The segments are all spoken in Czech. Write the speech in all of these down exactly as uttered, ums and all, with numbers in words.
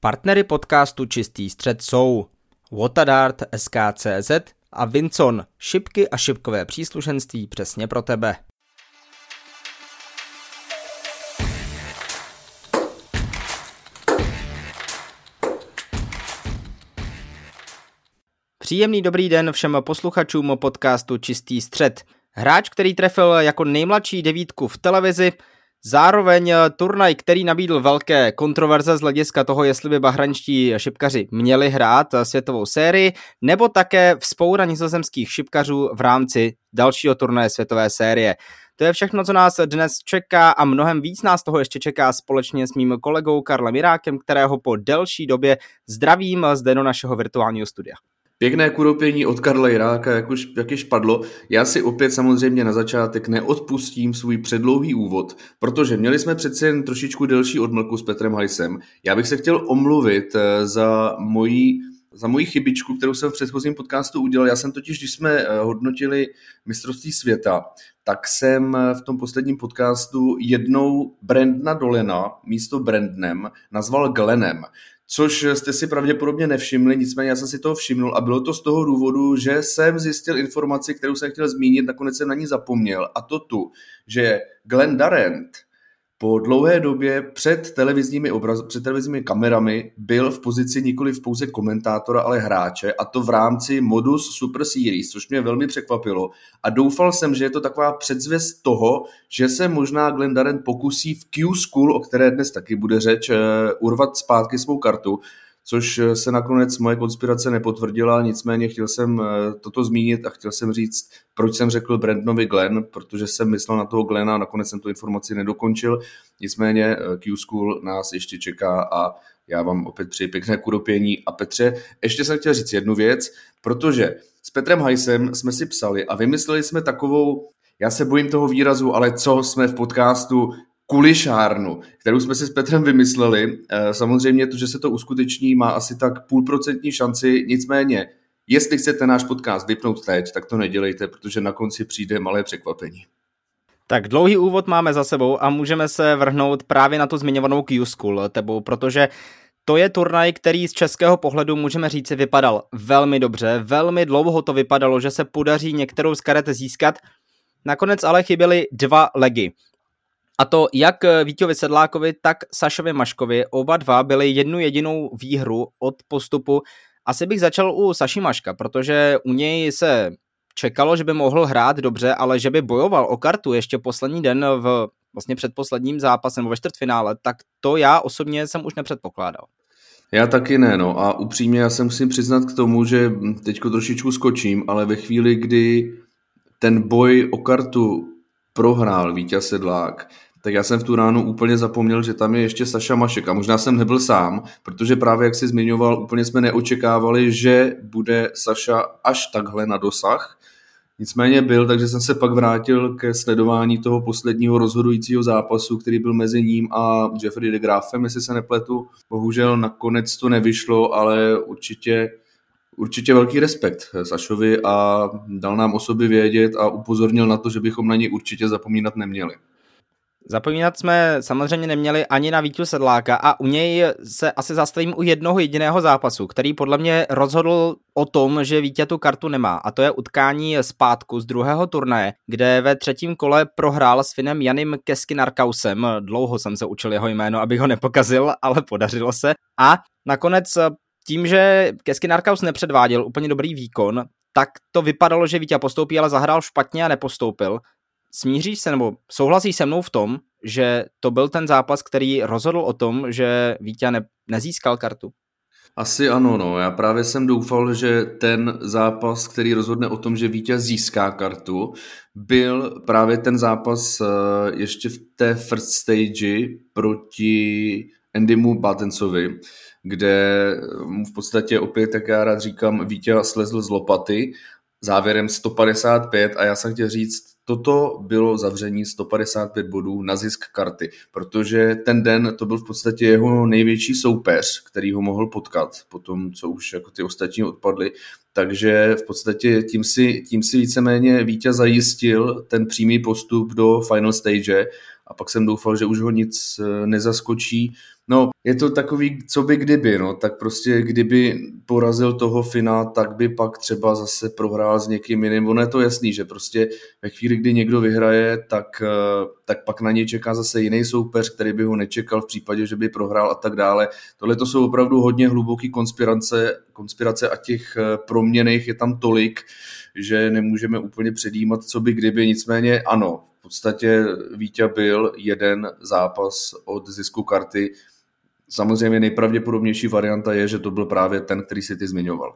Partnery podcastu Čistý střed jsou Watadart, S K C Z a Vincon, šipky a šipkové příslušenství přesně pro tebe. Příjemný dobrý den všem posluchačům podcastu Čistý střed. Hráč, který trefil jako nejmladší devítku v televizi, zároveň turnaj, který nabídl velké kontroverze z hlediska toho, jestli by bahrajnští šipkaři měli hrát světovou sérii, nebo také vzpoura nizozemských šipkařů v rámci dalšího turnaje světové série. To je všechno, co nás dnes čeká a mnohem víc nás toho ještě čeká společně s mým kolegou Karlem Jirákem, kterého po delší době zdravím zde do našeho virtuálního studia. Pěkné kuropění od Karla Jiráka, jak už jak již padlo. Já si opět samozřejmě na začátek neodpustím svůj předlouhý úvod, protože měli jsme přece jen trošičku delší odmlku s Petrem Hajesem. Já bych se chtěl omluvit za moji, za moji chybičku, kterou jsem v předchozím podcastu udělal. Já jsem totiž, když jsme hodnotili mistrovství světa, tak jsem v tom posledním podcastu jednou Brendana Dolena místo Brendanem nazval Glenem. Což jste si pravděpodobně nevšimli, nicméně já jsem si toho všimnul a bylo to z toho důvodu, že jsem zjistil informaci, kterou jsem chtěl zmínit, nakonec jsem na ní zapomněl, a to tu, že Glen Durrant po dlouhé době před televizními, obraz, před televizními kamerami byl v pozici nikoli v pouze komentátora, ale hráče, a to v rámci modus Super Series, což mě velmi překvapilo a doufal jsem, že je to taková předzvěst toho, že se možná Glen Durrant pokusí v Q-School, o které dnes taky bude řeč, urvat zpátky svou kartu, což se nakonec moje konspirace nepotvrdila, nicméně chtěl jsem toto zmínit a chtěl jsem říct, proč jsem řekl Brendanovi Glen, protože jsem myslel na toho Glena a nakonec jsem tu informaci nedokončil. Nicméně Q-School nás ještě čeká a já vám opět přeji pěkné kuropění. A Petře, ještě jsem chtěl říct jednu věc, protože s Petrem Hajesem jsme si psali a vymysleli jsme takovou, já se bojím toho výrazu, ale co jsme v podcastu, kulišárnu, kterou jsme si s Petrem vymysleli. Samozřejmě to, že se to uskuteční, má asi tak půlprocentní šanci, nicméně, jestli chcete náš podcast vypnout teď, tak to nedělejte, protože na konci přijde malé překvapení. Tak dlouhý úvod máme za sebou a můžeme se vrhnout právě na tu zmiňovanou Q-School tebou, protože to je turnaj, který z českého pohledu, můžeme říci, vypadal velmi dobře, velmi dlouho to vypadalo, že se podaří některou z karet získat, nakonec ale chyběly dva legy. A to jak Vítějovi Sedlákovi, tak Sašovi Maškovi. Oba dva byli jednu jedinou výhru od postupu. Asi bych začal u Saši Maška, protože u něj se čekalo, že by mohl hrát dobře, ale že by bojoval o kartu ještě poslední den v vlastně předposledním zápase nebo ve čtvrtfinále, tak to já osobně jsem už nepředpokládal. Já taky ne, no. A upřímně já se musím přiznat k tomu, že teďko trošičku skočím, ale ve chvíli, kdy ten boj o kartu prohrál Vítěj Sedlák, tak já jsem v tu ránu úplně zapomněl, že tam je ještě Saša Mašek a možná jsem nebyl sám, protože právě jak si zmiňoval, úplně jsme neočekávali, že bude Saša až takhle na dosah. Nicméně byl, takže jsem se pak vrátil ke sledování toho posledního rozhodujícího zápasu, který byl mezi ním a Jeffrey de Graafem, jestli se nepletu. Bohužel nakonec to nevyšlo, ale určitě Určitě velký respekt Sašovi a dal nám o sobě vědět a upozornil na to, že bychom na něj určitě zapomínat neměli. Zapomínat jsme samozřejmě neměli ani na Vítěje Sedláka a u něj se asi zastavím u jednoho jediného zápasu, který podle mě rozhodl o tom, že Vítěj tu kartu nemá, a to je utkání zpátku z druhého turnaje, kde ve třetím kole prohrál s Finem Janem Keskinarkausem. Dlouho jsem se učil jeho jméno, abych ho nepokazil, ale podařilo se. A nakonec tím, že Keskinarkaus nepředváděl úplně dobrý výkon, tak to vypadalo, že Vítěj postoupí, ale zahrál špatně a nepostoupil. Smíříš se nebo souhlasíš se mnou v tom, že to byl ten zápas, který rozhodl o tom, že Vítěj ne- nezískal kartu? Asi ano, no. Já právě jsem doufal, že ten zápas, který rozhodne o tom, že Vítěj získá kartu, byl právě ten zápas ještě v té first stage proti Andymu Battencovi, kde mu v podstatě opět, jak já rád říkám, Vítěj slezl z lopaty závěrem sto padesát pět a já jsem chtěl říct, toto bylo zavření sto padesát pět bodů na zisk karty, protože ten den to byl v podstatě jeho největší soupeř, který ho mohl potkat po tom, co už jako ty ostatní odpadly, takže v podstatě tím si, tím si víceméně Vítěj zajistil ten přímý postup do final stage. a pak jsem doufal, že už ho nic nezaskočí. No, je to takový, co by kdyby, no, tak prostě kdyby porazil toho Fina, tak by pak třeba zase prohrál s někým jiným. Ono je to jasný, že prostě ve chvíli, kdy někdo vyhraje, tak, tak pak na něj čeká zase jiný soupeř, který by ho nečekal v případě, že by prohrál a tak dále. Tohle to jsou opravdu hodně hluboké konspirace, konspirace a těch proměnejch je tam tolik, že nemůžeme úplně předjímat, co by kdyby, nicméně ano. V podstatě Víťa byl jeden zápas od zisku karty. Samozřejmě nejpravděpodobnější varianta je, že to byl právě ten, který si ty zmiňoval.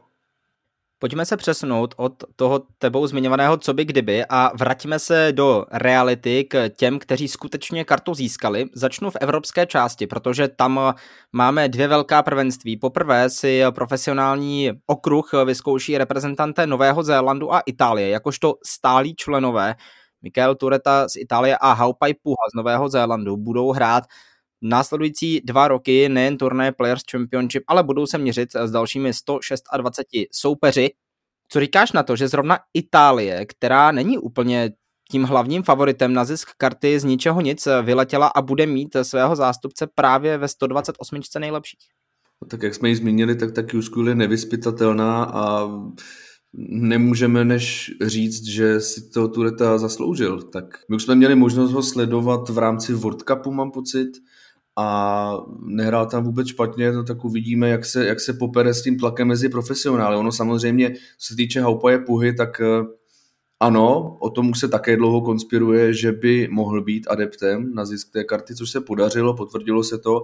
Pojďme se přesunout od toho tebou zmiňovaného co by kdyby a vraťme se do reality k těm, kteří skutečně kartu získali. Začnu v evropské části, protože tam máme dvě velká prvenství. Poprvé si profesionální okruh vyzkouší reprezentante Nového Zélandu a Itálie, jakožto stálí členové. Mikael Turetta z Itálie a Haupaj Puhl z Nového Zélandu budou hrát následující dva roky nejen turnaje Players Championship, ale budou se měřit s dalšími sto dvacet šest soupeři. Co říkáš na to, že zrovna Itálie, která není úplně tím hlavním favoritem na zisk karty, z ničeho nic vyletěla a bude mít svého zástupce právě ve sto dvacet osm nejlepších? Tak jak jsme ji zmínili, tak ta Q-School je nevyzpytatelná a nemůžeme než říct, že si toho Turetta zasloužil. Tak my už jsme měli možnost ho sledovat v rámci World Cupu, mám pocit, a nehrál tam vůbec špatně, to tak uvidíme, jak se, jak se popere s tím tlakem mezi profesionály. Ono samozřejmě, co se týče Haupaje Puhy, tak ano, o tom už se také dlouho konspiruje, že by mohl být adeptem na zisk té karty, což se podařilo, potvrdilo se to.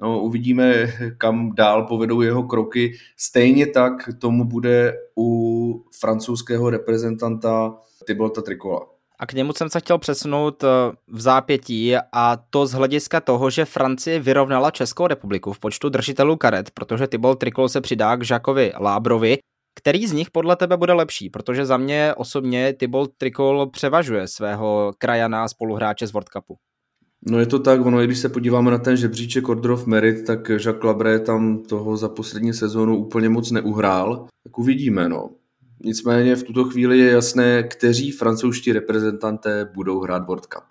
No, uvidíme, kam dál povedou jeho kroky. Stejně tak tomu bude u francouzského reprezentanta Thibaulta Tricola. A k němu jsem se chtěl přesunout v zápětí, a to z hlediska toho, že Francie vyrovnala Českou republiku v počtu držitelů karet, protože Thibault Tricol se přidá k Jacquesovi Lábrovi. Který z nich podle tebe bude lepší? Protože za mě osobně Thibault Tricol převažuje svého krajana spoluhráče z World Cupu. No je to tak, ono, když se podíváme na ten žebříček Order of Merit, tak Jacques Labre tam toho za poslední sezónu úplně moc neuhrál, tak uvidíme, no. Nicméně v tuto chvíli je jasné, kteří francouzští reprezentanté budou hrát World Cup.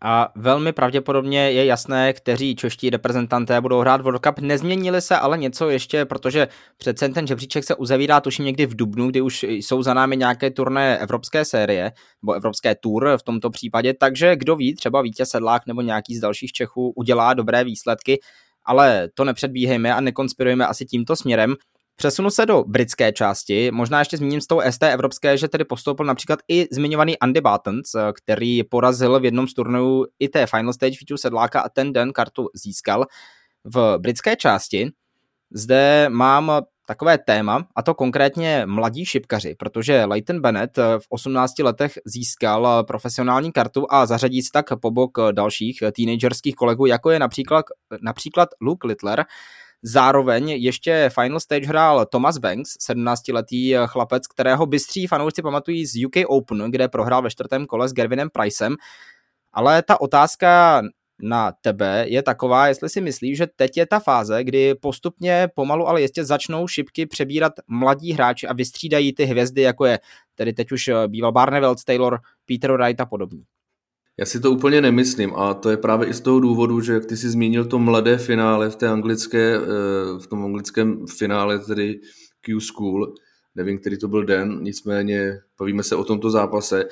A velmi pravděpodobně je jasné, kteří čeští reprezentanté budou hrát World Cup. Nezměnili se ale něco ještě, protože přece ten žebříček se uzavírá tuším někdy v dubnu, kdy už jsou za námi nějaké turné evropské série, nebo evropské tour v tomto případě, takže kdo ví, třeba Vítěj Sedlák nebo nějaký z dalších Čechů udělá dobré výsledky, ale to nepředbíhejme a nekonspirujeme asi tímto směrem. Přesunu se do britské části, možná ještě zmíním z toho S T evropské, že tedy postoupil například i zmiňovaný Andy Buttons, který porazil v jednom z turnajů i té Final Stage Vítěje Sedláka a ten den kartu získal. V britské části zde mám takové téma, a to konkrétně mladí šipkaři, protože Leighton Bennett v osmnácti letech získal profesionální kartu a zařadí se tak po bok dalších teenagerských kolegů, jako je například, například Luke Littler. Zároveň ještě Final Stage hrál Thomas Banks, sedmnáctiletý chlapec, kterého bystří fanoušci pamatují z U K Open, kde prohrál ve čtvrtém kole s Gerwynem Pricem. Ale ta otázka na tebe je taková, jestli si myslíš, že teď je ta fáze, kdy postupně pomalu, ale jistě začnou šipky přebírat mladí hráči a vystřídají ty hvězdy, jako je tedy teď už býval Barneveld, Taylor, Peter Wright a podobně. Já si to úplně nemyslím a to je právě i z toho důvodu, že jak ty jsi zmínil to mladé finále v té anglické, v tom anglickém finále, tedy Q-School, nevím, který to byl den, nicméně bavíme se o tomto zápase,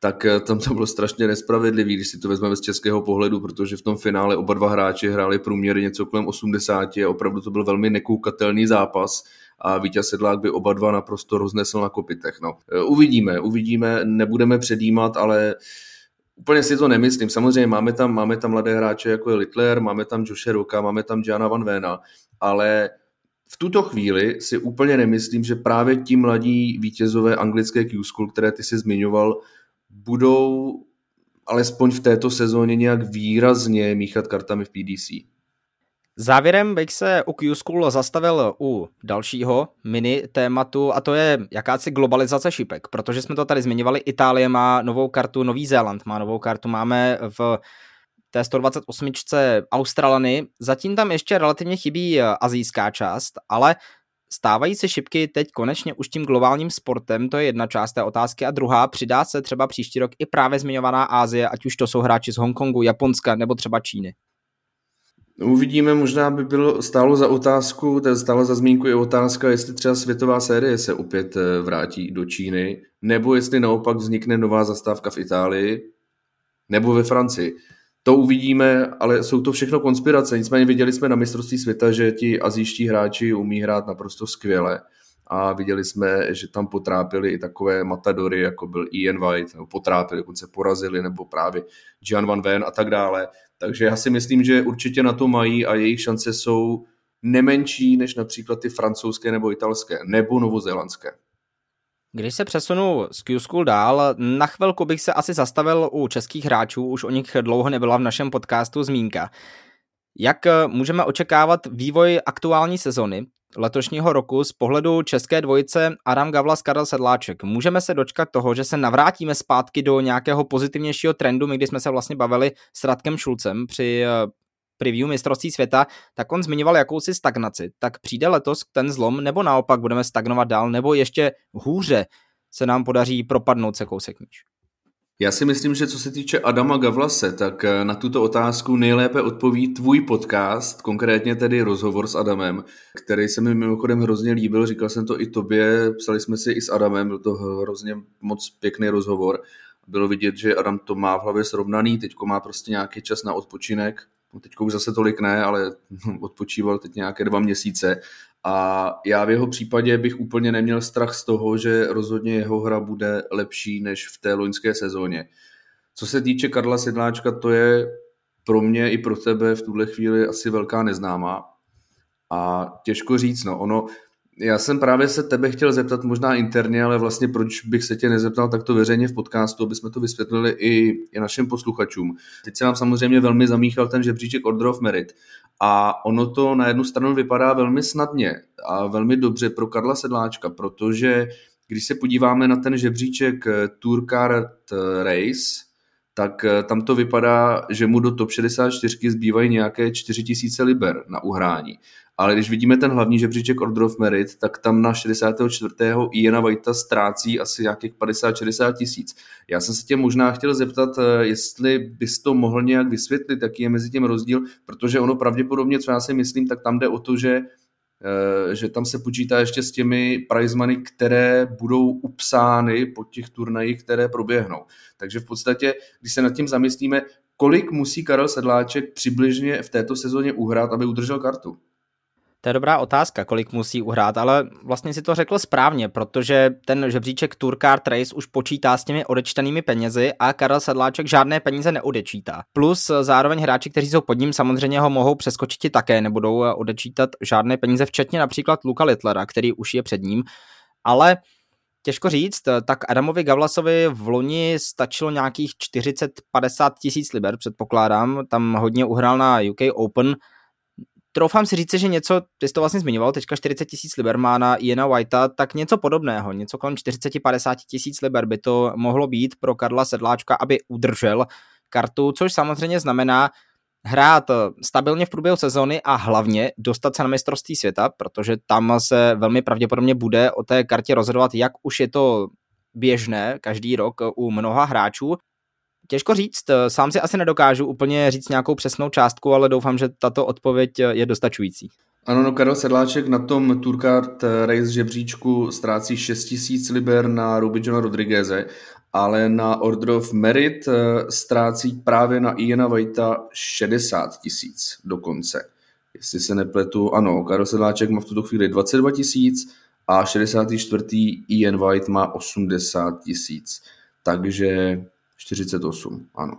tak tam to bylo strašně nespravedlivý, když si to vezmeme z českého pohledu, protože v tom finále oba dva hráči hráli průměry něco kolem osmdesáti a opravdu to byl velmi nekoukatelný zápas. A Vítěj Sedlák by oba dva naprosto roznesl na kopitech. No. Uvidíme, uvidíme, nebudeme předjímat, ale úplně si to nemyslím. Samozřejmě máme tam, máme tam mladé hráče, jako je Littler, máme tam Joshe Rocka, máme tam Giana van Veena, ale v tuto chvíli si úplně nemyslím, že právě ti mladí vítězové anglické Q-School, které ty si zmiňoval, budou alespoň v této sezóně nějak výrazně míchat kartami v P D C. Závěrem bych se u Q-School zastavil u dalšího mini tématu, a to je jakási globalizace šipek, protože jsme to tady zmiňovali, Itálie má novou kartu, Nový Zéland má novou kartu, máme v té sto dvacet osm Australany, zatím tam ještě relativně chybí asijská část, ale Stávají se šipky teď konečně už tím globálním sportem, to je jedna část té otázky, a druhá, přidá se třeba příští rok i právě zmiňovaná Asie, ať už to jsou hráči z Hongkongu, Japonska nebo třeba Číny? Uvidíme, možná by bylo stálo za otázku, stálo za zmínku je otázka, jestli třeba světová série se opět vrátí do Číny, nebo jestli naopak vznikne nová zastávka v Itálii, nebo ve Francii. To uvidíme, ale jsou to všechno konspirace. Nicméně viděli jsme na mistrovství světa, že ti asijští hráči umí hrát naprosto skvěle a viděli jsme, že tam potrápili i takové matadory, jako byl Ian White, nebo potrápili, dokonce porazili, nebo právě Gian van Veen a tak dále. Takže já si myslím, že určitě na to mají a jejich šance jsou nemenší než například ty francouzské nebo italské, nebo novozélandské. Když se přesunu z Q-School dál, na chvilku bych se asi zastavil u českých hráčů, už o nich dlouho nebyla v našem podcastu zmínka. Jak můžeme očekávat vývoj aktuální sezony letošního roku z pohledu české dvojice Adam Gavlas, Karel Sedláček? Můžeme se dočkat toho, že se navrátíme zpátky do nějakého pozitivnějšího trendu? My, když jsme se vlastně bavili s Radkem Šulcem při preview mistrovství světa, tak on zmiňoval jakousi stagnaci. Tak přijde letos ten zlom, nebo naopak budeme stagnovat dál, nebo ještě hůře se nám podaří propadnout se kousek níž? Já si myslím, že co se týče Adama Gavlase, tak na tuto otázku nejlépe odpoví tvůj podcast, konkrétně tedy rozhovor s Adamem, který se mi mimochodem hrozně líbil, říkal jsem to i tobě, psali jsme si i s Adamem, byl to hrozně moc pěkný rozhovor. Bylo vidět, že Adam to má v hlavě srovnaný, teďko má prostě nějaký čas na odpočinek, teďko už zase tolik ne, ale odpočíval teď nějaké dva měsíce. A já v jeho případě bych úplně neměl strach z toho, že rozhodně jeho hra bude lepší než v té loňské sezóně. Co se týče Karla Sedláčka, to je pro mě i pro tebe v tuhle chvíli asi velká neznámá. A těžko říct, no ono, já jsem právě se tebe chtěl zeptat možná interně, ale vlastně proč bych se tě nezeptal takto veřejně v podcastu, aby jsme to vysvětlili i, i našim posluchačům. Teď se nám samozřejmě velmi zamíchal ten žebříček Order of Merit. A ono to na jednu stranu vypadá velmi snadně a velmi dobře pro Karla Sedláčka, protože když se podíváme na ten žebříček Tour Card Race, tak tam to vypadá, že mu do top šedesát čtyři zbývají nějaké čtyři tisíce liber na uhrání. Ale když vidíme ten hlavní žebříček Order of Merit, tak tam na šedesátém čtvrtém Iana Whitea ztrácí asi nějakých padesát až šedesát tisíc. Já jsem se tě možná chtěl zeptat, jestli bys to mohl nějak vysvětlit, jaký je mezi tím rozdíl, protože ono pravděpodobně, co já si myslím, tak tam jde o to, že, že tam se počítá ještě s těmi prize money, které budou upsány po těch turnajích, které proběhnou. Takže v podstatě, když se nad tím zamyslíme, kolik musí Karel Sedláček přibližně v této sezóně uhrát, aby udržel kartu? To je dobrá otázka, kolik musí uhrát, ale vlastně si to řekl správně, protože ten žebříček Tour Card Race už počítá s těmi odečtenými penězi a Karel Sedláček žádné peníze neodečítá. Plus zároveň hráči, kteří jsou pod ním, samozřejmě ho mohou přeskočit také, nebudou odečítat žádné peníze, včetně například Luka Littlera, který už je před ním, ale těžko říct, tak Adamovi Gavlasovi v loni stačilo nějakých čtyřicet až padesát tisíc liber, předpokládám, tam hodně uhrál na U K Open. Troufám si říct, že něco, ty jsi to vlastně zmiňoval, teďka čtyřicet tisíc liber má na Iana Whitea, tak něco podobného, něco kolem čtyřicet až padesát tisíc liber by to mohlo být pro Karla Sedláčka, aby udržel kartu, což samozřejmě znamená hrát stabilně v průběhu sezony a hlavně dostat se na mistrovství světa, protože tam se velmi pravděpodobně bude o té kartě rozhodovat, jak už je to běžné každý rok u mnoha hráčů. Těžko říct, sám si asi nedokážu úplně říct nějakou přesnou částku, ale doufám, že tato odpověď je dostačující. Ano, no Karel Sedláček na tom Tour Card Race žebříčku ztrácí šest tisíc liber na Rubijona Rodrigueze, ale na Order of Merit ztrácí právě na Iana Whitea šedesát tisíc dokonce. Jestli se nepletu, ano, Karel Sedláček má v tuto chvíli dvacet dva tisíc a šedesátý čtvrtý Ian White má osmdesát tisíc, takže čtyřicet osm, ano.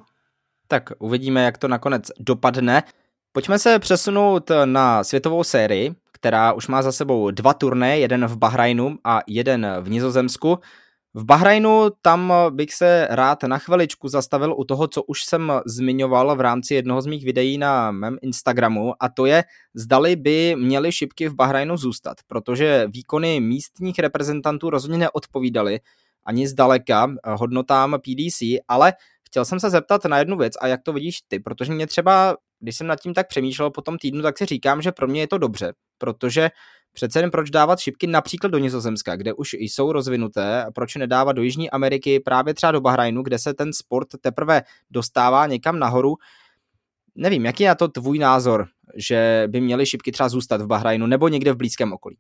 Tak uvidíme, jak to nakonec dopadne. Pojďme se přesunout na světovou sérii, která už má za sebou dva turné, jeden v Bahrajnu a jeden v Nizozemsku. V Bahrajnu tam bych se rád na chviličku zastavil u toho, co už jsem zmiňoval v rámci jednoho z mých videí na mém Instagramu, a to je, zdali by měly šipky v Bahrajnu zůstat, protože výkony místních reprezentantů rozhodně neodpovídaly ani zdaleka hodnotám P D C, ale chtěl jsem se zeptat na jednu věc a jak to vidíš ty, protože mě třeba, když jsem nad tím tak přemýšlel po tom týdnu, tak si říkám, že pro mě je to dobře, protože Přece jen proč dávat šipky například do Nizozemska, kde už jsou rozvinuté, a proč nedávat do Jižní Ameriky, právě třeba do Bahrajnu, kde se ten sport teprve dostává někam nahoru. Nevím, jaký je na to tvůj názor, že by měly šipky třeba zůstat v Bahrajnu nebo někde v blízkém okolí?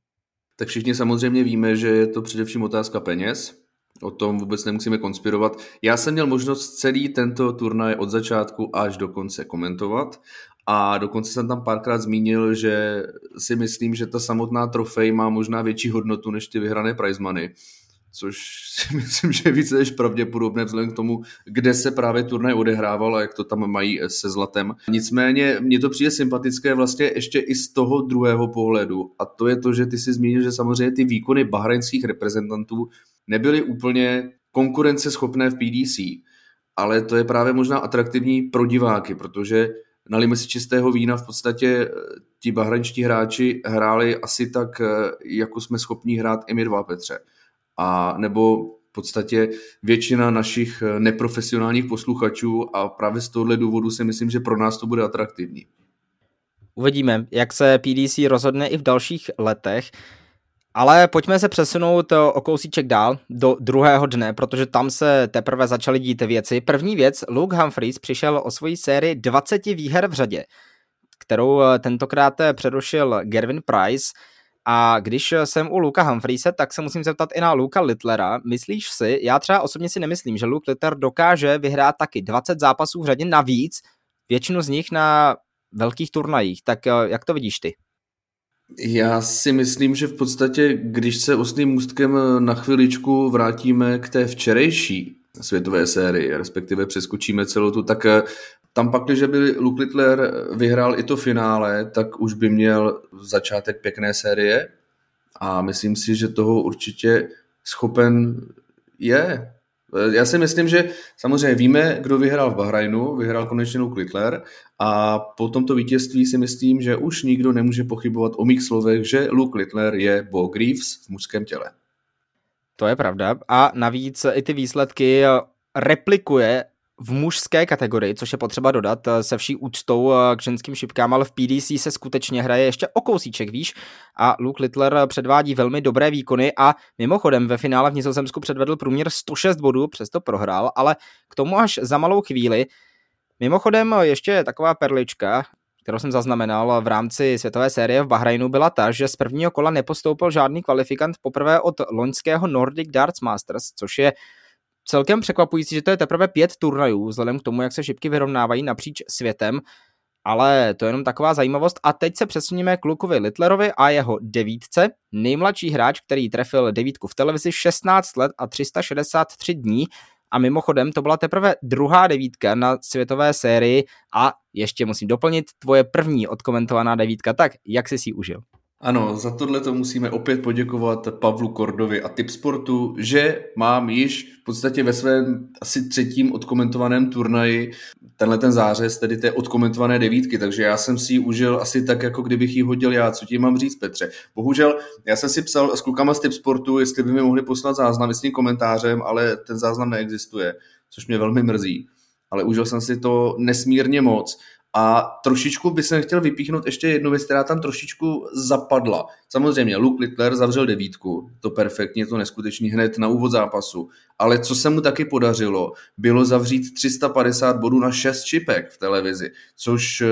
Tak všichni samozřejmě víme, že je to především otázka peněz. O tom vůbec nemusíme konspirovat. Já jsem měl možnost celý tento turnaj od začátku až do konce komentovat a dokonce jsem tam párkrát zmínil, že si myslím, že ta samotná trofej má možná větší hodnotu než ty vyhrané prize money, což si myslím, že je více než pravděpodobné vzhledem k tomu, kde se právě turnaj odehrával a jak to tam mají se zlatem. Nicméně mně to přijde sympatické vlastně ještě i z toho druhého pohledu, a to je to, že ty si zmínil, že samozřejmě ty výkony bahrajnských reprezentantů nebyly úplně konkurenceschopné v P D C, ale to je právě možná atraktivní pro diváky, protože nalíme si čistého vína, v podstatě ti bahrajnští hráči hráli asi tak, jako jsme schopní hrát i my dva, Petře. A nebo v podstatě většina našich neprofesionálních posluchačů, a právě z tohohle důvodu si myslím, že pro nás to bude atraktivní. Uvidíme, jak se P D C rozhodne i v dalších letech. Ale pojďme se přesunout o kousíček dál do druhého dne, protože tam se teprve začaly dít věci. První věc, Luke Humphries přišel o svoji sérii dvacet výher v řadě, kterou tentokrát přerušil Gerwyn Price. A když jsem u Luka Humphriese, tak se musím zeptat i na Luka Littlera. Myslíš si, já třeba osobně si nemyslím, že Luke Littler dokáže vyhrát taky dvacet zápasů v řadě navíc, většinu z nich na velkých turnajích. Tak jak to vidíš ty? Já si myslím, že v podstatě, když se ostným můstkem na chviličku vrátíme k té včerejší světové sérii, respektive přeskočíme celou tu, tak tam pak, když by Luke Littler vyhrál i to finále, tak už by měl začátek pěkné série a myslím si, že toho určitě schopen je. Já si myslím, že samozřejmě víme, kdo vyhrál v Bahrajnu, vyhrál konečně Luke Littler, a po tomto vítězství si myslím, že už nikdo nemůže pochybovat o mých slovech, že Luke Littler je Bo Greaves v mužském těle. To je pravda a navíc i ty výsledky replikuje v mužské kategorii, což je potřeba dodat se vší úctou k ženským šipkám, ale v P D C se skutečně hraje ještě o kousíček výš a Luke Littler předvádí velmi dobré výkony a mimochodem ve finále v Nizozemsku předvedl průměr sto šest bodů, přesto prohrál, ale k tomu až za malou chvíli. Mimochodem ještě taková perlička, kterou jsem zaznamenal v rámci světové série v Bahrajnu, byla ta, že z prvního kola nepostoupil žádný kvalifikant poprvé od loňského Nordic Darts Masters, což je celkem překvapující, že to je teprve pět turnajů, vzhledem k tomu, jak se šipky vyrovnávají napříč světem, ale to je jenom taková zajímavost. A teď se přesuneme k Lukovi Littlerovi a jeho devítce. Nejmladší hráč, který trefil devítku v televizi, šestnáct let a tři sta šedesát tři dní. A mimochodem to byla teprve druhá devítka na světové sérii a ještě musím doplnit tvoje první odkomentovaná devítka. Tak, jak jsi si ji užil? Ano, za tohle to musíme opět poděkovat Pavlu Kordovi a Tipsportu, že mám již v podstatě ve svém asi třetím odkomentovaném turnaji tenhle ten zářez, tedy té odkomentované devítky, takže já jsem si ji užil asi tak, jako kdybych ji hodil já. Co ti mám říct, Petře? Bohužel, já jsem si psal s klukama z Tipsportu, jestli by mi mohli poslat záznam s tím komentářem, ale ten záznam neexistuje, což mě velmi mrzí, ale užil jsem si to nesmírně moc. A trošičku bych jsem chtěl vypíchnout ještě jednu věc, která tam trošičku zapadla. Samozřejmě Luke Littler zavřel devítku, to perfektně, to neskutečný hned na úvod zápasu. Ale co se mu taky podařilo, bylo zavřít tři sta padesát bodů na šest šipek v televizi, což,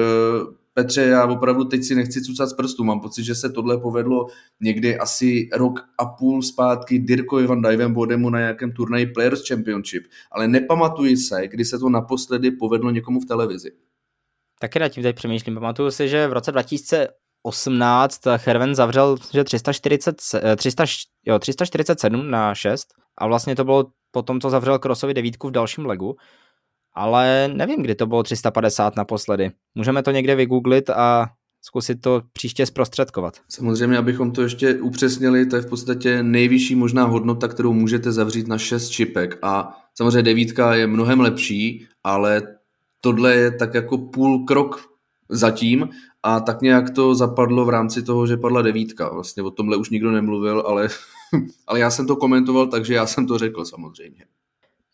Petře, já opravdu teď si nechci cucat z prstů, mám pocit, že se tohle povedlo někdy asi rok a půl zpátky Dirkovi van Dijvem Bodemu na nějakém turnaji Players Championship, ale nepamatuji se, kdy se to naposledy povedlo někomu v televizi. Taky na tím teď přemýšlím. Pamatuju si, že v roce dva tisíce osmnáct Gerwen zavřel že tři sta čtyřicet, tři sta, jo, tři sta čtyřicet sedm na šest a vlastně to bylo po tom, co zavřel Crossovi devítku v dalším legu, ale nevím, kdy to bylo tři sta padesát naposledy. Můžeme to někde vygooglit a zkusit to příště zprostředkovat. Samozřejmě, abychom to ještě upřesnili, to je v podstatě nejvyšší možná hodnota, kterou můžete zavřít na šest šipek a samozřejmě devítka je mnohem lepší, ale tohle je tak jako půl krok zatím a tak nějak to zapadlo v rámci toho, že padla devítka. Vlastně o tomhle už nikdo nemluvil, ale, ale já jsem to komentoval, takže já jsem to řekl samozřejmě.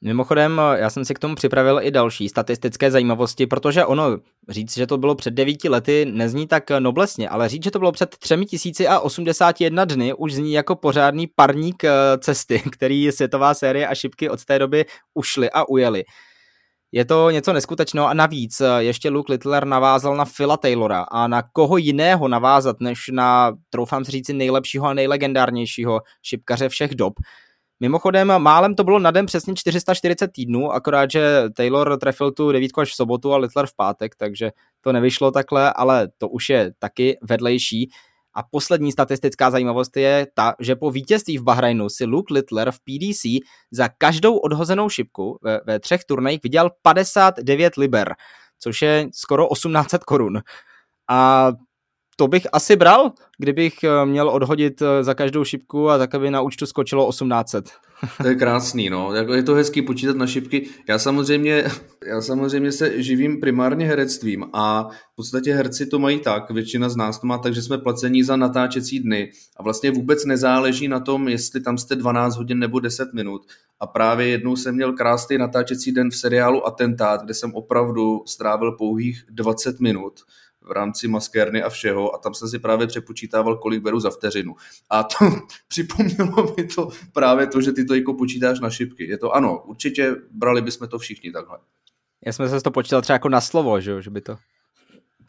Mimochodem, já jsem si k tomu připravil i další statistické zajímavosti, protože ono říct, že to bylo před devíti lety, nezní tak noblesně, ale říct, že to bylo před třemi tisíci a osmdesáti jedna dny, už zní jako pořádný parník cesty, který světová série a šipky od té doby ušly a ujeli. Je to něco neskutečného a navíc ještě Luke Littler navázal na Phila Taylora a na koho jiného navázat, než na, troufám si říci, nejlepšího a nejlegendárnějšího šipkaře všech dob. Mimochodem, málem to bylo na den přesně čtyři sta čtyřicet týdnů, akorát, že Taylor trefil tu devítku až v sobotu a Littler v pátek, takže to nevyšlo takhle, ale to už je taky vedlejší. A poslední statistická zajímavost je ta, že po vítězství v Bahrajnu si Luke Littler v P D C za každou odhozenou šipku ve, ve třech turnajích vydělal padesát devět liber, což je skoro tisíc osm set korun. A to bych asi bral, kdybych měl odhodit za každou šipku a tak, aby na účtu skočilo osmnáct set. To je krásný, no. Je to hezký počítat na šipky. Já samozřejmě, já samozřejmě se živím primárně herectvím a v podstatě herci to mají tak, většina z nás to má tak, že jsme placení za natáčecí dny a vlastně vůbec nezáleží na tom, jestli tam jste dvanáct hodin nebo deset minut. A právě jednou jsem měl krásný natáčecí den v seriálu Atentát, kde jsem opravdu strávil pouhých dvacet minut. V rámci maskérny a všeho a tam jsem si právě přepočítával, kolik beru za vteřinu. A to připomnělo mi to právě to, že ty to jako počítáš na šipky. Je to ano, určitě brali bychom to všichni takhle. Já jsem se to počítal třeba jako na slovo, že, že by to...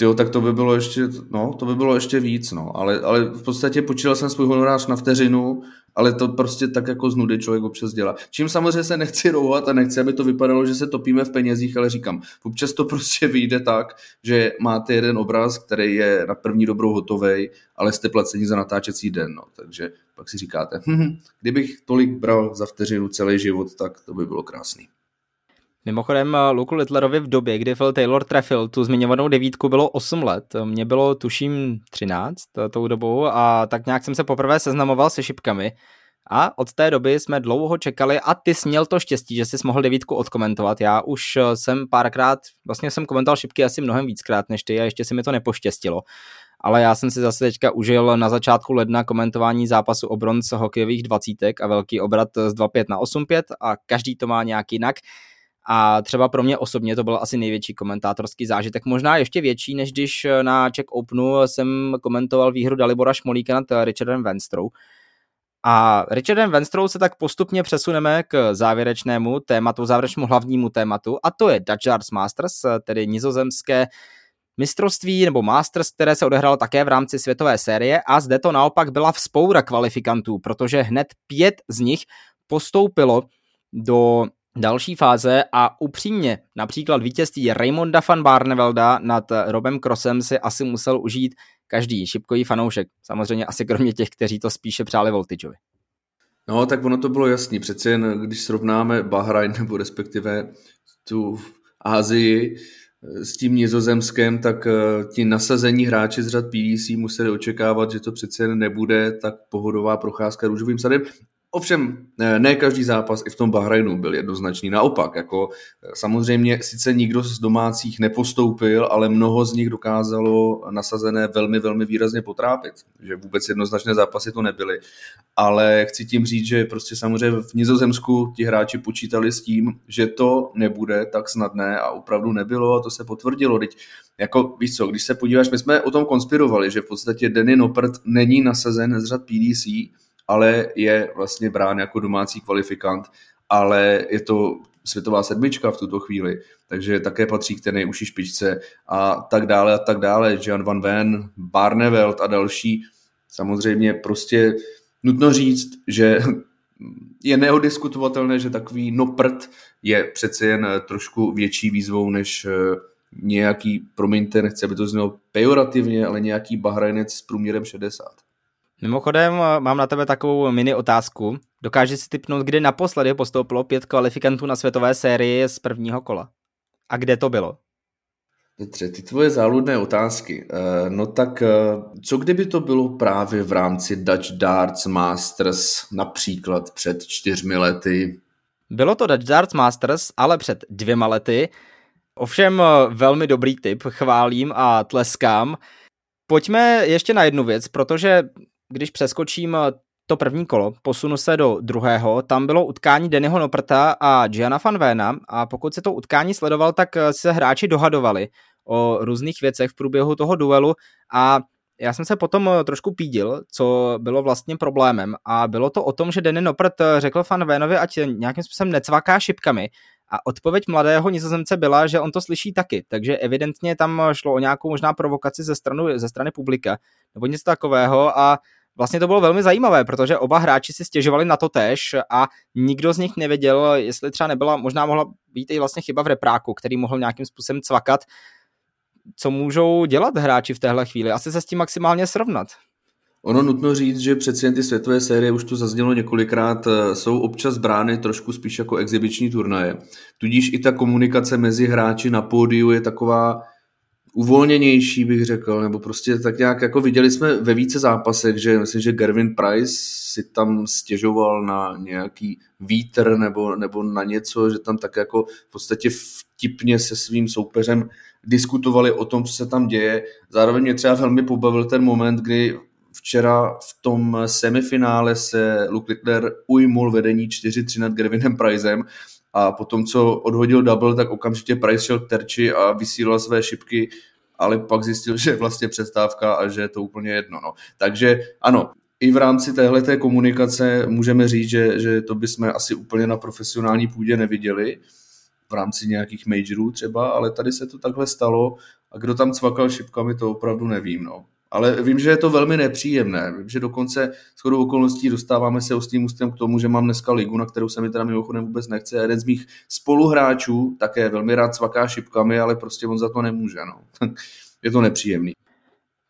Jo, tak to by bylo ještě, no, to by bylo ještě víc, no, ale, ale v podstatě počítal jsem svůj honorář na vteřinu, ale to prostě tak jako z nudy člověk občas dělá. Čím samozřejmě se nechci rouhat a nechci, aby to vypadalo, že se topíme v penězích, ale říkám, občas to prostě vyjde tak, že máte jeden obraz, který je na první dobrou hotovej, ale jste placení za natáčecí den, no, takže pak si říkáte, hm, kdybych tolik bral za vteřinu celý život, tak to by bylo krásný. Mimochodem, Luku Littlerovi v době, kdy Phil Taylor trefil tu zmiňovanou devítku, bylo osm let. Mně bylo tuším třináct tou dobou a tak nějak jsem se poprvé seznamoval se šipkami. A od té doby jsme dlouho čekali a ty jsi měl to štěstí, že jsi mohl devítku odkomentovat. Já už jsem párkrát, vlastně jsem komentoval šipky asi mnohem víckrát než ty a ještě se mi to nepoštěstilo. Ale já jsem si zase teďka užil na začátku ledna komentování zápasu o bronz hokejových dvacítek a velký obrat z dva pět na osm pět a každý to má nějak jinak. A třeba pro mě osobně to byl asi největší komentátorský zážitek, možná ještě větší, než když na Czech Openu jsem komentoval výhru Dalibora Šmolíka nad Richardem Veenstrou. A Richardem Veenstrou se tak postupně přesuneme k závěrečnému tématu, závěrečnému hlavnímu tématu, a to je Dutch Darts Masters, tedy nizozemské mistrovství nebo Masters, které se odehrálo také v rámci světové série a zde to naopak byla vzpoura kvalifikantů, protože hned pět z nich postoupilo do další fáze a upřímně například vítězství Raymonda van Barnevelda nad Robem Crossem si asi musel užít každý šipkový fanoušek. Samozřejmě asi kromě těch, kteří to spíše přáli Voltičovi. No tak ono to bylo jasný. Přeci jen když srovnáme Bahrajn nebo respektive tu Asii s tím Nizozemskem, tak ti nasazení hráči z řad P D C museli očekávat, že to přeci jen nebude tak pohodová procházka růžovým sadem. Ovšem, ne každý zápas i v tom Bahrajnu byl jednoznačný. Naopak, jako samozřejmě sice nikdo z domácích nepostoupil, ale mnoho z nich dokázalo nasazené velmi, velmi výrazně potrápit. Že vůbec jednoznačné zápasy to nebyly. Ale chci tím říct, že prostě samozřejmě v Nizozemsku ti hráči počítali s tím, že to nebude tak snadné a opravdu nebylo a to se potvrdilo. Teď, jako víš co, když se podíváš, my jsme o tom konspirovali, že v podstatě Danny Noppert není nasazen z řad P D C, ale je vlastně brán jako domácí kvalifikant, ale je to světová sedmička v tuto chvíli, takže také patří k té nejužší špičce a tak dále a tak dále. Gian van Veen, Barneveld a další. Samozřejmě prostě nutno říct, že je neodiskutovatelné, že takový Noppert je přece jen trošku větší výzvou než nějaký, promiňte, nechci, aby to znělo pejorativně, ale nějaký Bahrajnec s průměrem šedesát. Mimochodem, mám na tebe takovou mini otázku. Dokážeš si tipnout, kdy naposledy postoupilo pět kvalifikantů na světové sérii z prvního kola? A kde to bylo? Petře, ty tvoje záludné otázky. No tak, co kdyby to bylo právě v rámci Dutch Darts Masters například před čtyřmi lety? Bylo to Dutch Darts Masters, ale před dvěma lety. Ovšem velmi dobrý tip, chválím a tleskám. Pojďme ještě na jednu věc, protože když přeskočím to první kolo, posunu se do druhého, tam bylo utkání Dannyho Noprta a Giana van Veena a pokud se to utkání sledoval, tak se hráči dohadovali o různých věcech v průběhu toho duelu a já jsem se potom trošku pídil, co bylo vlastně problémem a bylo to o tom, že Danny Noprth řekl Van Veenovi, ať nějakým způsobem necvaká šipkami a odpověď mladého Nizozemce byla, že on to slyší taky, takže evidentně tam šlo o nějakou možná provokaci ze strany, ze strany publika nebo něco takového a vlastně to bylo velmi zajímavé, protože oba hráči si stěžovali na to též a nikdo z nich nevěděl, jestli třeba nebyla, možná mohla být i vlastně chyba v repráku, který mohl nějakým způsobem cvakat. Co můžou dělat hráči v téhle chvíli? Asi se s tím maximálně srovnat. Ono nutno říct, že přeci jen ty světové série, už to zaznělo několikrát, jsou občas brány trošku spíš jako exibiční turnaje. Tudíž i ta komunikace mezi hráči na pódiu je taková uvolněnější, bych řekl, nebo prostě tak nějak, jako viděli jsme ve více zápasech, že myslím, že Gerwyn Price si tam stěžoval na nějaký vítr nebo, nebo na něco, že tam tak jako v podstatě vtipně se svým soupeřem diskutovali o tom, co se tam děje. Zároveň mě třeba velmi pobavil ten moment, kdy včera v tom semifinále se Luke Littler ujmul vedení čtyři tři nad Gerwynem Pricem a potom, co odhodil double, tak okamžitě Price šel k terči a vysílal své šipky, ale pak zjistil, že je vlastně přestávka a že je to úplně jedno. No. Takže ano, i v rámci téhleté komunikace můžeme říct, že, že to bychom asi úplně na profesionální půdě neviděli, v rámci nějakých majorů třeba, ale tady se to takhle stalo a kdo tam cvakal šipkami, to opravdu nevím. No. Ale vím, že je to velmi nepříjemné. Vím, že dokonce shodou okolností dostáváme se oslým ústem k tomu, že mám dneska ligu, na kterou se mi teda mimochodem vůbec nechce. A jeden z mých spoluhráčů také velmi rád cvaká šipkami, ale prostě on za to nemůže. No. Je to nepříjemný.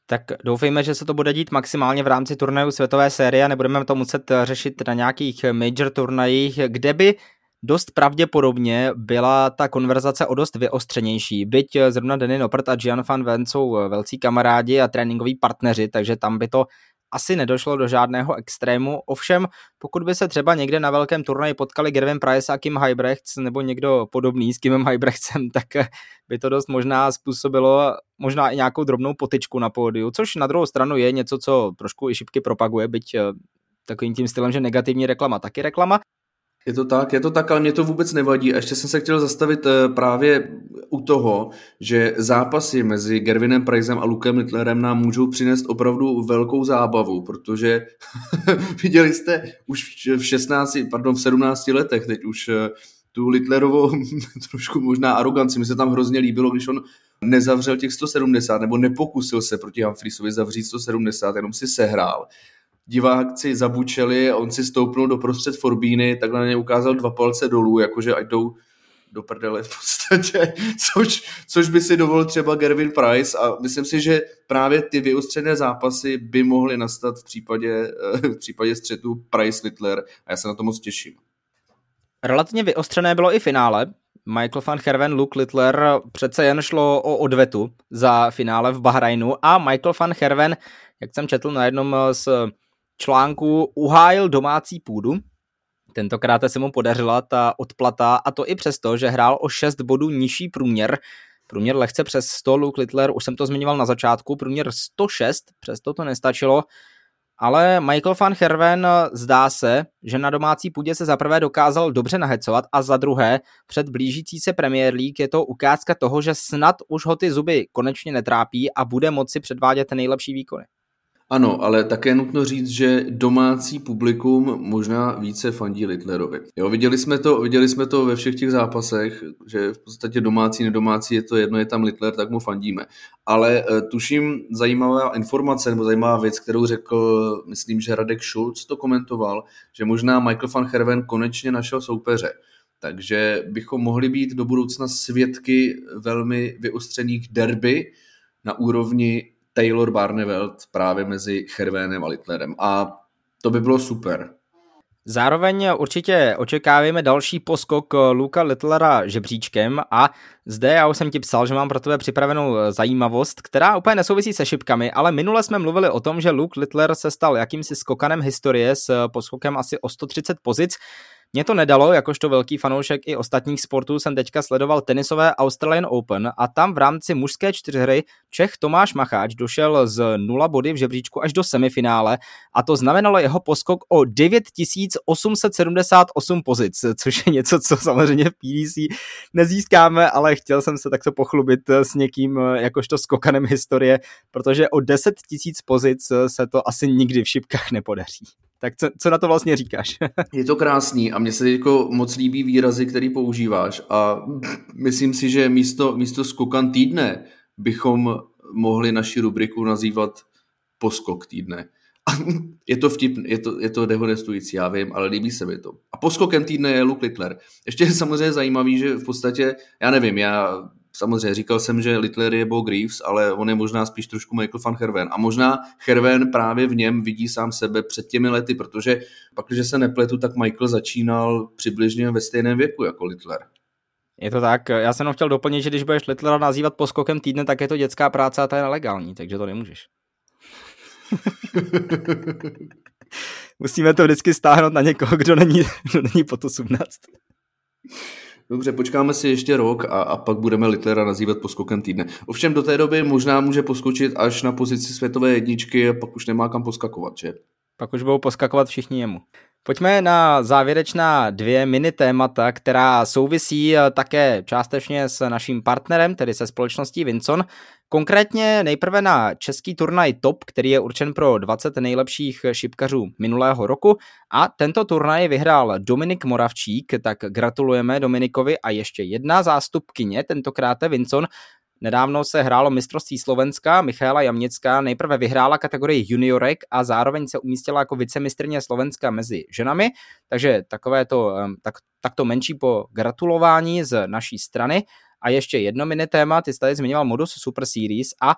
Tak doufejme, že se to bude dít maximálně v rámci turnaju světové série a nebudeme to muset řešit na nějakých major turnajích, kde by dost pravděpodobně byla ta konverzace o dost vyostřenější. Byť zrovna Danny Noprth a Gian van Veen jsou velcí kamarádi a tréninkoví partneři, takže tam by to asi nedošlo do žádného extrému. Ovšem, pokud by se třeba někde na velkém turnaji potkali Gerwyn Price a Kim Huijbrechts nebo někdo podobný s Kimem Huijbrechtsem, tak by to dost možná způsobilo možná i nějakou drobnou potyčku na pódiu, což na druhou stranu je něco, co trošku i šipky propaguje, byť takovým tím stylem, že negativní reklama taky reklama. Je to tak, je to tak, ale mě to vůbec nevadí. A ještě jsem se chtěl zastavit právě u toho, že zápasy mezi Gerwynem Pricem a Lukem Littlerem nám můžou přinést opravdu velkou zábavu, protože viděli jste už v šestnácti, pardon, v sedmnácti letech teď už tu Littlerovou trošku možná aroganci. Mi se tam hrozně líbilo, když on nezavřel těch sto sedmdesát nebo nepokusil se proti Humphreyovi zavřít sto sedmdesát, jenom si sehrál. Diváci zabučeli a on si stoupnul do prostřed forbíny, tak na ně ukázal dva palce dolů, jakože ať jdou do prdele v podstatě, což, což by si dovolil třeba Gerwyn Price a myslím si, že právě ty vyostřené zápasy by mohly nastat v případě, v případě střetu Price-Littler a já se na to moc těším. Relativně vyostřené bylo i finále. Michael van Gerwen, Luke Littler, přece jen šlo o odvetu za finále v Bahrajnu a Michael van Gerwen, jak jsem četl na jednom z článku, uhájil domácí půdu. Tentokrát se mu podařila ta odplata a to i přesto, že hrál o šest bodů nižší průměr. Průměr lehce přes sto, Luke Littler, už jsem to zmiňoval na začátku, průměr sto šest, přesto to nestačilo. Ale Michael van Gerwen, zdá se, že na domácí půdě se zaprvé dokázal dobře nahecovat a za druhé před blížící se Premier League je to ukázka toho, že snad už ho ty zuby konečně netrápí a bude moci předvádět nejlepší výkony. Ano, ale také nutno říct, že domácí publikum možná více fandí Littlerovi. Jo, viděli jsme to, viděli jsme to ve všech těch zápasech, že v podstatě domácí, nedomácí, je to jedno, je tam Littler, tak mu fandíme. Ale tuším zajímavá informace nebo zajímavá věc, kterou řekl, myslím, že Radek Schulz to komentoval, že možná Michael van Gerwen konečně našel soupeře. Takže bychom mohli být do budoucna svědky velmi vyostřených derby na úrovni Taylor Barneveld právě mezi Gerwenem a Littlerem a to by bylo super. Zároveň určitě očekáváme další poskok Luka Littlera žebříčkem a zde já už jsem ti psal, že mám pro tebe připravenou zajímavost, která úplně nesouvisí se šipkami, ale minule jsme mluvili o tom, že Luke Littler se stal jakýmsi skokanem historie s poskokem asi o sto třicet pozic. Mně to nedalo, jakožto velký fanoušek i ostatních sportů jsem teďka sledoval tenisové Australian Open a tam v rámci mužské čtyřhry Čech Tomáš Macháč došel z nula body v žebříčku až do semifinále a to znamenalo jeho poskok o devět tisíc osm set sedmdesát osm pozic, což je něco, co samozřejmě v P D C nezískáme, ale chtěl jsem se takto pochlubit s někým jakožto skokanem historie, protože o deset tisíc pozic se to asi nikdy v šipkách nepodaří. Tak co, co na to vlastně říkáš? Je to krásný a mně se teďko moc líbí výrazy, který používáš a myslím si, že místo, místo skokan týdne bychom mohli naši rubriku nazývat poskok týdne. Je to vtipné, je to, je to dehonestující, já vím, ale líbí se mi to. A poskokem týdne je Luke Littler. Ještě je samozřejmě zajímavý, že v podstatě, já nevím, já samozřejmě říkal jsem, že Littler je Bo Greaves, ale on je možná spíš trošku Michael van Gerwen. A možná Gerwen právě v něm vidí sám sebe před těmi lety, protože pak, když se nepletu, tak Michael začínal přibližně ve stejném věku jako Littler. Je to tak, já jsem chtěl doplnit, že když budeš Littlera nazývat poskokem týdne, tak je to dětská práce a ta je nelegální, takže to nemůžeš. Musíme to vždycky stáhnout na někoho, kdo není, kdo není pod osmnáct. Dobře, počkáme si ještě rok a, a pak budeme Littlera nazývat poskokem týdne. Ovšem do té doby možná může poskočit až na pozici světové jedničky a pak už nemá kam poskakovat, že? Pak už budou poskakovat všichni jemu. Pojďme na závěrečná dvě mini témata, která souvisí také částečně s naším partnerem, tedy se společností Vincon. Konkrétně nejprve na český turnaj Top, který je určen pro dvacet nejlepších šipkařů minulého roku a tento turnaj vyhrál Dominik Moravčík, tak gratulujeme Dominikovi a ještě jedna zástupkyně, tentokrát je Vincon. Nedávno se hrálo mistrovství Slovenska, Michaela Jamnická nejprve vyhrála kategorii juniorek a zároveň se umístila jako vicemistrně Slovenska mezi ženami, takže takové to, tak, tak to menší pogratulování z naší strany. A ještě jedno mini téma, ty jsi tady zmiňoval modus Super Series a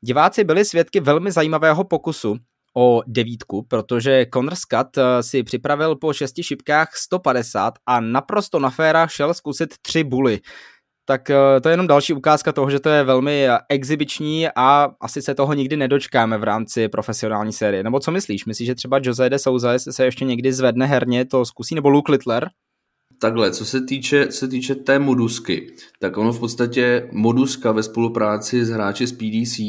diváci byli svědky velmi zajímavého pokusu o devítku, protože Connor Scott si připravil po šesti šipkách sto padesát a naprosto na féra šel zkusit tři buly. Tak to je jenom další ukázka toho, že to je velmi exibiční a asi se toho nikdy nedočkáme v rámci profesionální série. Nebo co myslíš? Myslíš, že třeba José de Souza se ještě někdy zvedne herně, to zkusí, nebo Luke Littler? Takhle, co se týče, co se týče té modusky, tak ono v podstatě moduska ve spolupráci s hráči z P D C,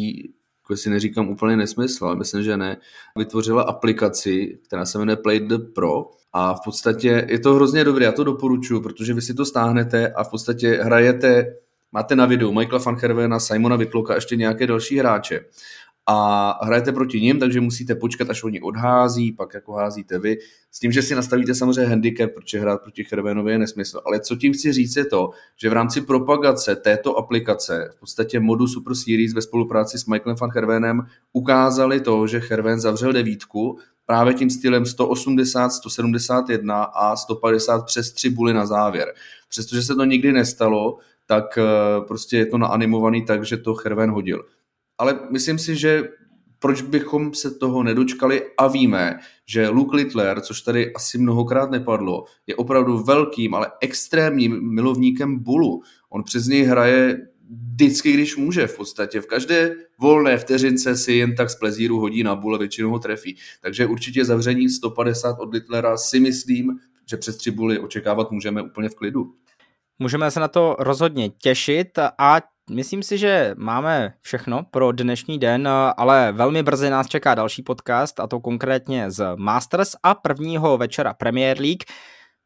jako si neříkám úplně nesmysl, ale myslím, že ne, vytvořila aplikaci, která se jmenuje Play the Pro, a v podstatě je to hrozně dobré, já to doporučuji, protože vy si to stáhnete a v podstatě hrajete, máte na videu Michaela van Gerwena, Simona Whitlocka a ještě nějaké další hráče. A hrajete proti nim, takže musíte počkat, až oni odhází, pak jako házíte vy. S tím, že si nastavíte samozřejmě handicap, protože hrát proti Gerwenovi je nesmysl. Ale co tím chci říct je to, že v rámci propagace této aplikace, v podstatě modu Super Series ve spolupráci s Michaelem van Gerwenem, ukázali to, že Gerwen zavřel devítku právě tím stylem sto osmdesát, sto sedmdesát jedna a sto padesát přes tři buly na závěr. Přestože se to nikdy nestalo, tak prostě je to naanimovaný tak, že to Gerwen hodil. Ale myslím si, že proč bychom se toho nedočkali a víme, že Luke Littler, což tady asi mnohokrát nepadlo, je opravdu velkým, ale extrémním milovníkem bulu. On přes něj hraje vždycky, když může v podstatě. V každé volné vteřince si jen tak z plezíru hodí na bule, většinou ho trefí. Takže určitě zavření sto padesát od Littlera si myslím, že přes tři buly očekávat můžeme úplně v klidu. Můžeme se na to rozhodně těšit a myslím si, že máme všechno pro dnešní den, ale velmi brzy nás čeká další podcast, a to konkrétně z Masters a prvního večera Premier League,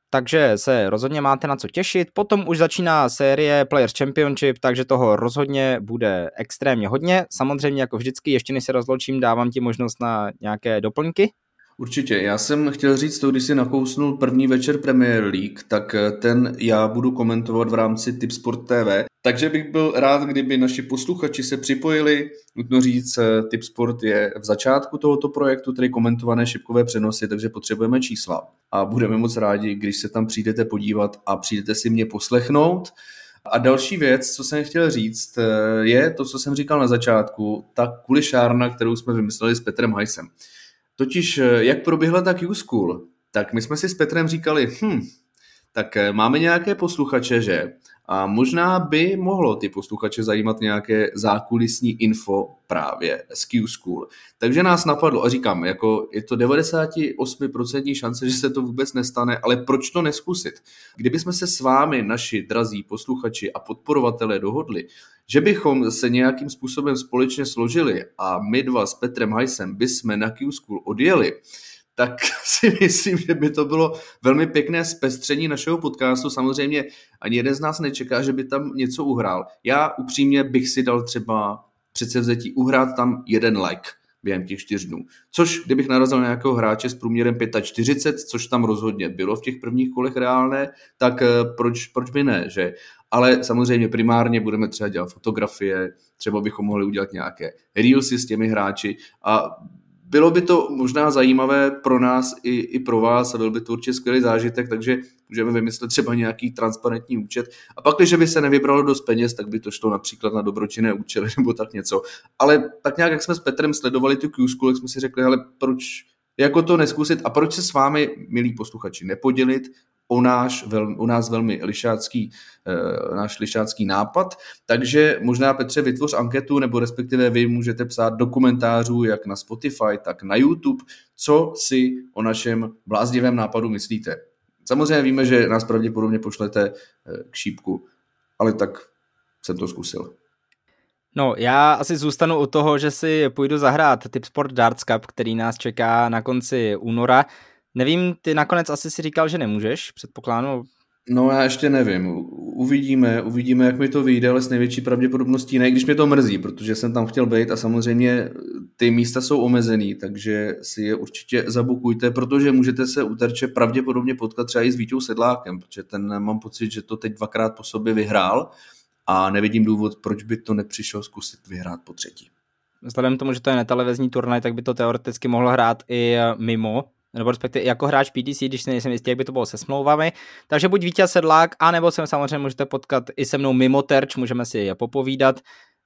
takže se rozhodně máte na co těšit. Potom už začíná série Players Championship, takže toho rozhodně bude extrémně hodně. Samozřejmě jako vždycky, ještě než se rozloučím, dávám ti možnost na nějaké doplňky. Určitě, já jsem chtěl říct to, když si nakousnul první večer Premier League, tak ten já budu komentovat v rámci Tipsport T V, takže bych byl rád, kdyby naši posluchači se připojili. Nutno říct, Tipsport je v začátku tohoto projektu, tedy komentované šipkové přenosy, takže potřebujeme čísla a budeme moc rádi, když se tam přijdete podívat a přijdete si mě poslechnout. A další věc, co jsem chtěl říct, je to, co jsem říkal na začátku, ta kulišárna, kterou jsme vymysleli s Petrem Hajesem. Totiž, jak proběhla ta Q-School, tak my jsme si s Petrem říkali, hm, tak máme nějaké posluchače, že? A možná by mohlo ty posluchače zajímat nějaké zákulisní info právě z Q-School. Takže nás napadlo a říkám, jako je to devadesát osm procent šance, že se to vůbec nestane, ale proč to neskusit? Kdybychom se s vámi, naši drazí posluchači a podporovatelé dohodli, že bychom se nějakým způsobem společně složili a my dva s Petrem Hajesem bychom na Q-School odjeli, tak si myslím, že by to bylo velmi pěkné zpestření našeho podcastu. Samozřejmě ani jeden z nás nečeká, že by tam něco uhrál. Já upřímně bych si dal třeba předsevzetí uhrát tam jeden like během těch čtyř dnů. Což, kdybych narazil nějakého hráče s průměrem čtyřicet pět, což tam rozhodně bylo v těch prvních kolech reálné, tak proč, proč by ne, že? Ale samozřejmě primárně budeme třeba dělat fotografie, třeba bychom mohli udělat nějaké reelsy s těmi hráči a bylo by to možná zajímavé pro nás i, i pro vás a byl by to určitě skvělý zážitek, takže můžeme vymyslet třeba nějaký transparentní účet. A pak, když by se nevybralo dost peněz, tak by to šlo například na dobročinné účely nebo tak něco. Ale tak nějak, jak jsme s Petrem sledovali tu Q-School, jak jsme si řekli, ale proč jako to neskusit a proč se s vámi, milí posluchači, nepodělit o, náš, o nás velmi lišácký, náš lišácký nápad. Takže možná, Petře, vytvoř anketu, nebo respektive vy můžete psát do komentářů jak na Spotify, tak na YouTube, co si o našem bláznivém nápadu myslíte. Samozřejmě víme, že nás pravděpodobně pošlete k šípku, ale tak jsem to zkusil. No, já asi zůstanu u toho, že si půjdu zahrát Tipsport Darts Cup, který nás čeká na konci února. Nevím, ty nakonec asi si říkal, že nemůžeš, předpokládám. No já ještě nevím, uvidíme, uvidíme, jak mi to vyjde, ale s největší pravděpodobností ne, když mě to mrzí, protože jsem tam chtěl být a samozřejmě ty místa jsou omezený, takže si je určitě zabukujte, protože můžete se u terče pravděpodobně potkat třeba i s Vítějem Sedlákem, protože ten mám pocit, že to teď dvakrát po sobě vyhrál a nevidím důvod, proč by to nepřišel zkusit vyhrát po třetí. Vzhledem k tomu, že to je netelevizní turnaj, tak by to teoreticky mohlo hrát i mimo, nebo respektive jako hráč P D C, když si nejsem jistý, jak by to bylo se smlouvami. Takže buď Vítěj Sedlák, anebo se samozřejmě můžete potkat i se mnou mimo terč, můžeme si je popovídat.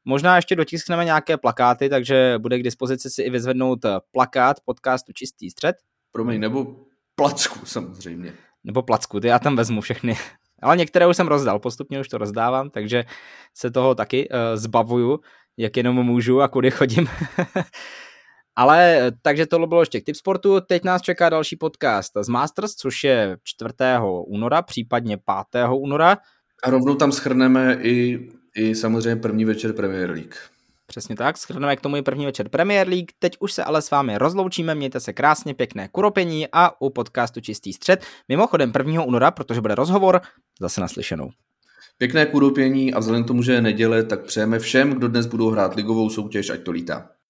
Možná ještě dotiskneme nějaké plakáty, takže bude k dispozici si i vyzvednout plakát podcastu Čistý střed. Promiň, nebo placku samozřejmě. Nebo placku, ty já tam vezmu všechny. Ale některé už jsem rozdal, postupně už to rozdávám, takže se toho taky uh, zbavuju, jak jenom můžu a kudy chodím. Ale takže tohle bylo ještě k Tipsportu. Teď nás čeká další podcast z Masters, což je čtvrtého února, případně pátého února. A rovnou tam shrneme i, i samozřejmě první večer Premier League. Přesně tak, shrneme k tomu i první večer Premier League. Teď už se ale s vámi rozloučíme, mějte se krásně, pěkné kuropení a u podcastu Čistý střed. Mimochodem prvního února, protože bude rozhovor, zase naslyšenou. Pěkné kuropení a vzhledem k tomu, že je neděle, tak přejeme všem, kdo dnes budou hrát ligovou soutěž, ať to lítá.